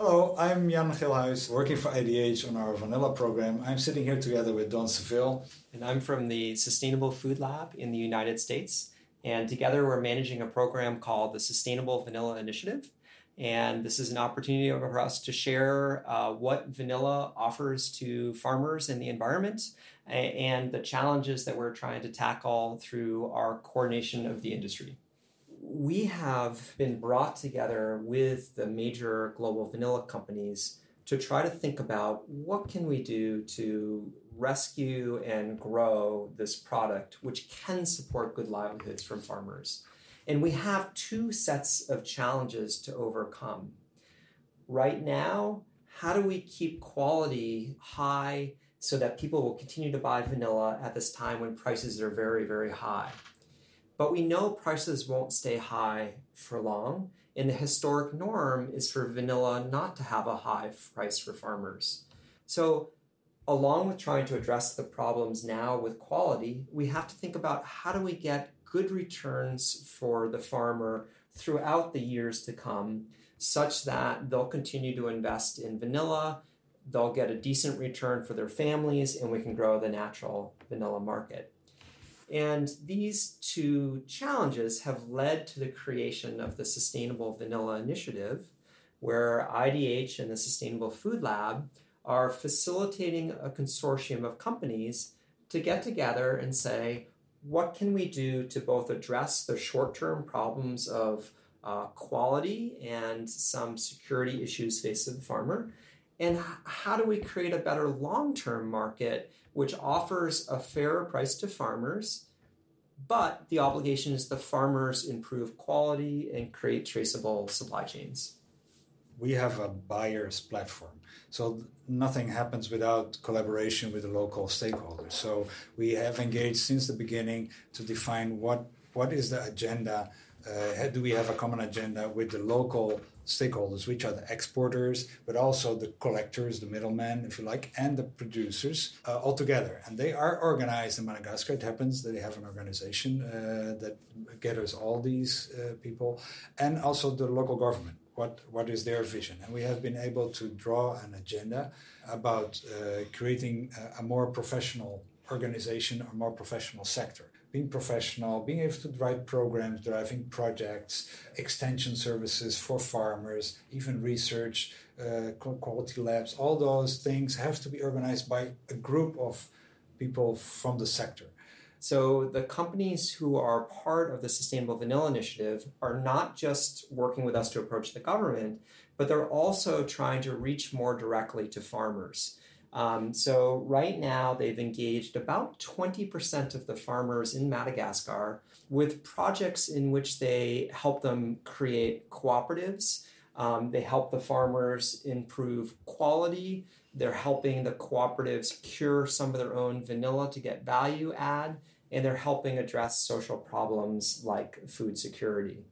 Hello, I'm Jan Gilhuis, working for IDH on our vanilla program. I'm sitting here together with Don Seville. And I'm from the Sustainable Food Lab in the United States. And together we're managing a program called the Sustainable Vanilla Initiative. And this is an opportunity for us to share what vanilla offers to farmers and the environment and the challenges that we're trying to tackle through our coordination of the industry. We have been brought together with the major global vanilla companies to try to think about what can we do to rescue and grow this product, which can support good livelihoods from farmers. And we have two sets of challenges to overcome. Right now, how do we keep quality high so that people will continue to buy vanilla at this time when prices are very, very high? But we know prices won't stay high for long, and the historic norm is for vanilla not to have a high price for farmers. So along with trying to address the problems now with quality, we have to think about how do we get good returns for the farmer throughout the years to come, such that they'll continue to invest in vanilla, they'll get a decent return for their families, and we can grow the natural vanilla market. And these two challenges have led to the creation of the Sustainable Vanilla Initiative, where IDH and the Sustainable Food Lab are facilitating a consortium of companies to get together and say, what can we do to both address the short-term problems of quality and some security issues facing the farmer? And how do we create a better long-term market which offers a fairer price to farmers, but the obligation is the farmers improve quality and create traceable supply chains? We have a buyer's platform, so nothing happens without collaboration with the local stakeholders. So we have engaged since the beginning to define what is the agenda. Do we have a common agenda with the local stakeholders, which are the exporters, but also the collectors, the middlemen, if you like, and the producers all together. And they are organized in Madagascar. It happens that they have an organization that gathers all these people, and also the local government. What is their vision? And we have been able to draw an agenda about creating a more professional organization, a more professional sector. Being professional, being able to drive programs, driving projects, extension services for farmers, even research, quality labs, all those things have to be organized by a group of people from the sector. So the companies who are part of the Sustainable Vanilla Initiative are not just working with us to approach the government, but they're also trying to reach more directly to farmers. So right now, they've engaged about 20% of the farmers in Madagascar with projects in which they help them create cooperatives. They help the farmers improve quality. They're helping the cooperatives cure some of their own vanilla to get value add. And they're helping address social problems like food security.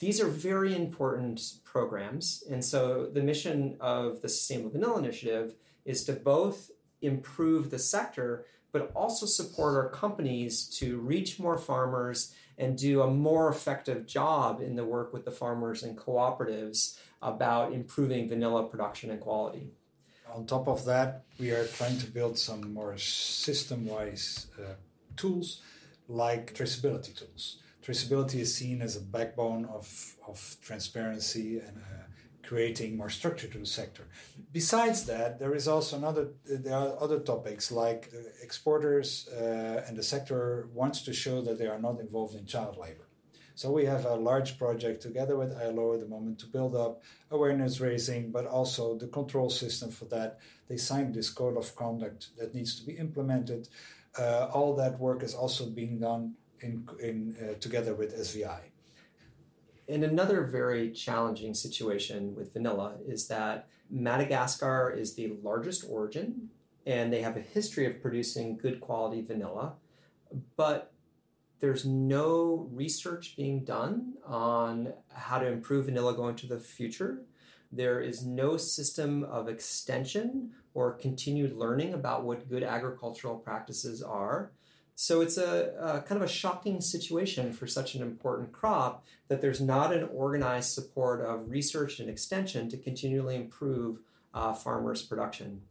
These are very important programs. And so the mission of the Sustainable Vanilla Initiative is to both improve the sector, but also support our companies to reach more farmers and do a more effective job in the work with the farmers and cooperatives about improving vanilla production and quality. On top of that, we are trying to build some more system-wise tools like traceability tools. Traceability is seen as a backbone of transparency and creating more structure to the sector. Besides that, there are other topics like exporters and the sector wants to show that they are not involved in child labor. So we have a large project together with ILO at the moment to build up awareness raising, but also the control system for that. They signed this code of conduct that needs to be implemented. All that work is also being done in together with SVI. And another very challenging situation with vanilla is that Madagascar is the largest origin, and they have a history of producing good quality vanilla, but there's no research being done on how to improve vanilla going to the future. There is no system of extension or continued learning about what good agricultural practices are. So it's a kind of a shocking situation for such an important crop that there's not an organized support of research and extension to continually improve farmers' production.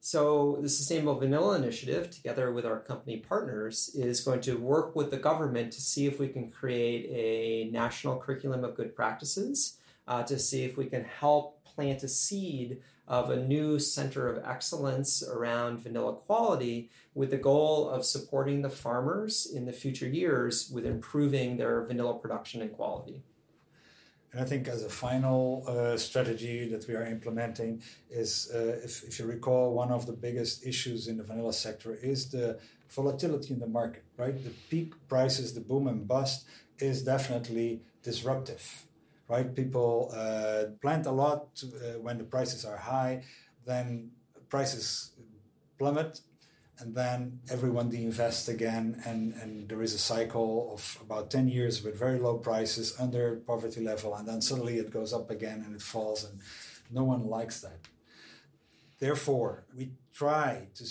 So the Sustainable Vanilla Initiative, together with our company partners, is going to work with the government to see if we can create a national curriculum of good practices to see if we can help plant a seed of a new center of excellence around vanilla quality with the goal of supporting the farmers in the future years with improving their vanilla production and quality. And I think as a final strategy that we are implementing is, if you recall, one of the biggest issues in the vanilla sector is the volatility in the market, right? The peak prices, the boom and bust, is definitely disruptive, right? People plant a lot when the prices are high, then prices plummet, and then everyone deinvests again, and there is a cycle of about 10 years with very low prices under poverty level, and then suddenly it goes up again and it falls, and no one likes that. Therefore, we try to,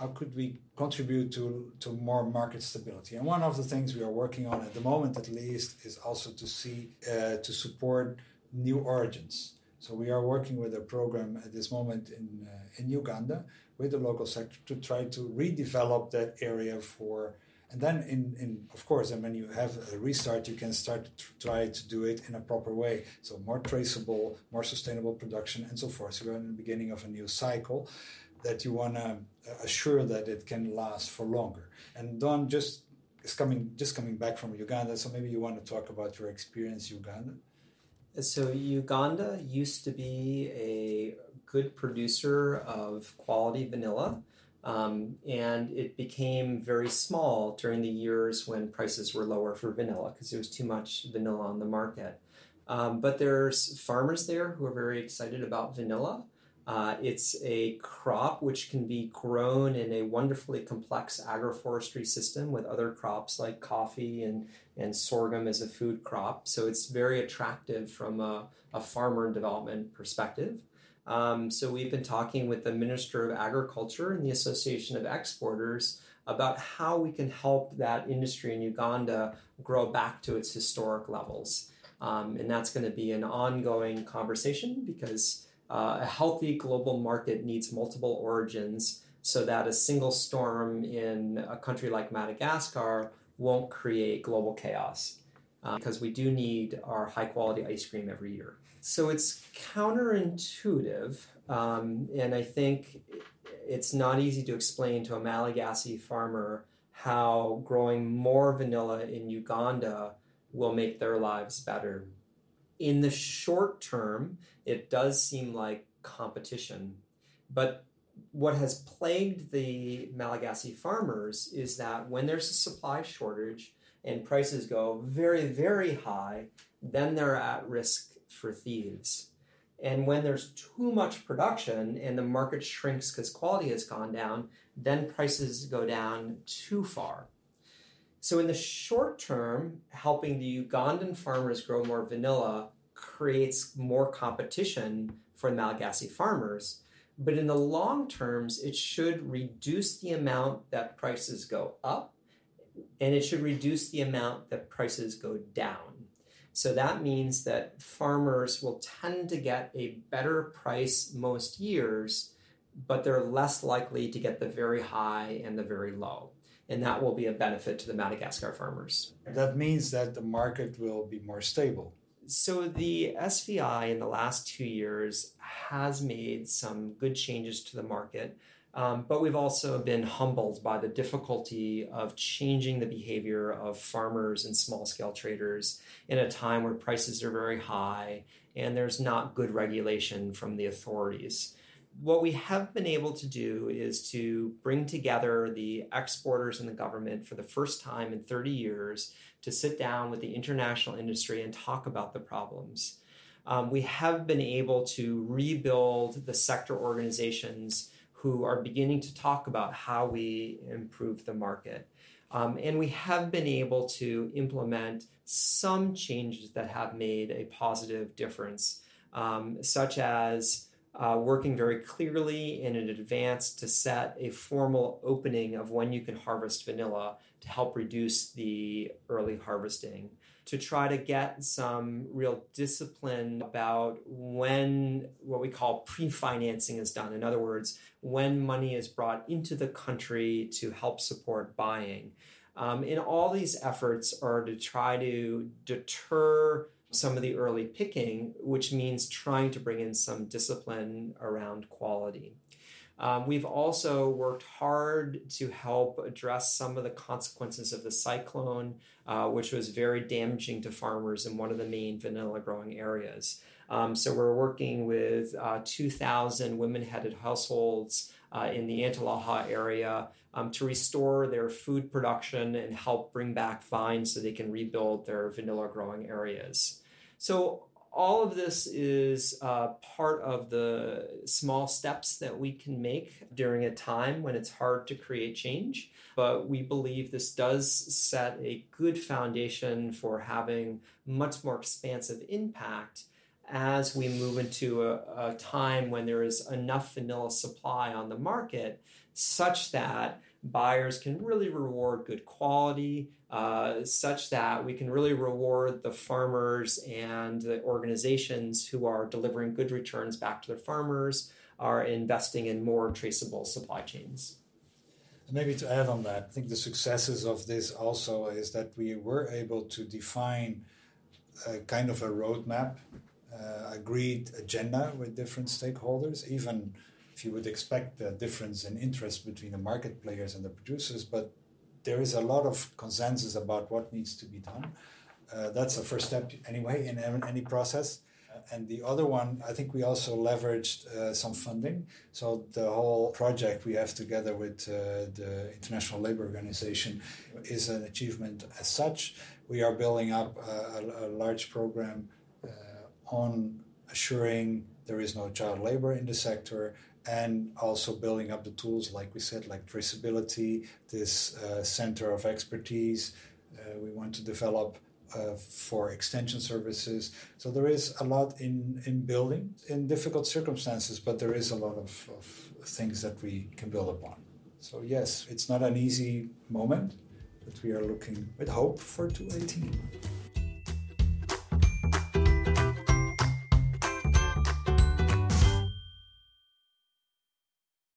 how could we contribute to more market stability? And one of the things we are working on at the moment, at least, is also to see, to support new origins. So we are working with a program at this moment in Uganda with the local sector to try to redevelop that area for, and then in of course, and when you have a restart, you can start to try to do it in a proper way. So more traceable, more sustainable production and so forth. So we're in the beginning of a new cycle that you want to assure that it can last for longer. And Don is coming back from Uganda. So maybe you want to talk about your experience in Uganda. So Uganda used to be a good producer of quality vanilla, and it became very small during the years when prices were lower for vanilla because there was too much vanilla on the market. But there's farmers there who are very excited about vanilla. It's a crop which can be grown in a wonderfully complex agroforestry system with other crops like coffee and sorghum as a food crop. So it's very attractive from a farmer development perspective. So we've been talking with the Minister of Agriculture and the Association of Exporters about how we can help that industry in Uganda grow back to its historic levels. And that's going to be an ongoing conversation because a healthy global market needs multiple origins so that a single storm in a country like Madagascar won't create global chaos, because we do need our high-quality ice cream every year. So it's counterintuitive, and I think it's not easy to explain to a Malagasy farmer how growing more vanilla in Uganda will make their lives better. In the short term, it does seem like competition. But what has plagued the Malagasy farmers is that when there's a supply shortage and prices go very, very high, then they're at risk for thieves. And when there's too much production and the market shrinks because quality has gone down, then prices go down too far. So in the short term, helping the Ugandan farmers grow more vanilla creates more competition for Malagasy farmers. But in the long terms, it should reduce the amount that prices go up, and it should reduce the amount that prices go down. So that means that farmers will tend to get a better price most years, but they're less likely to get the very high and the very low. And that will be a benefit to the Madagascar farmers. That means that the market will be more stable. So the SVI in the last 2 years has made some good changes to the market, but we've also been humbled by the difficulty of changing the behavior of farmers and small-scale traders in a time where prices are very high and there's not good regulation from the authorities. What we have been able to do is to bring together the exporters and the government for the first time in 30 years to sit down with the international industry and talk about the problems. We have been able to rebuild the sector organizations who are beginning to talk about how we improve the market. And we have been able to implement some changes that have made a positive difference, such as working very clearly and in advance to set a formal opening of when you can harvest vanilla to help reduce the early harvesting, to try to get some real discipline about when what we call pre-financing is done. In other words, when money is brought into the country to help support buying. And all these efforts are to try to deter some of the early picking, which means trying to bring in some discipline around quality. We've also worked hard to help address some of the consequences of the cyclone, which was very damaging to farmers in one of the main vanilla growing areas. So we're working with 2,000 women-headed households in the Antalaha area to restore their food production and help bring back vines so they can rebuild their vanilla growing areas. So all of this is part of the small steps that we can make during a time when it's hard to create change. But we believe this does set a good foundation for having much more expansive impact as we move into a time when there is enough vanilla supply on the market such that buyers can really reward good quality, such that we can really reward the farmers and the organizations who are delivering good returns back to their farmers, are investing in more traceable supply chains. And maybe to add on that, I think the successes of this also is that we were able to define a kind of a roadmap, agreed agenda with different stakeholders, even if you would expect the difference in interest between the market players and the producers, but there is a lot of consensus about what needs to be done. That's the first step anyway in any process. And the other one, I think we also leveraged some funding. So the whole project we have together with the International Labour Organization is an achievement as such. We are building up a large program on assuring there is no child labour in the sector, and also building up the tools, like we said, like traceability, this center of expertise we want to develop for extension services. So there is a lot in building in difficult circumstances, but there is a lot of things that we can build upon. So yes, it's not an easy moment, but we are looking with hope for 2018.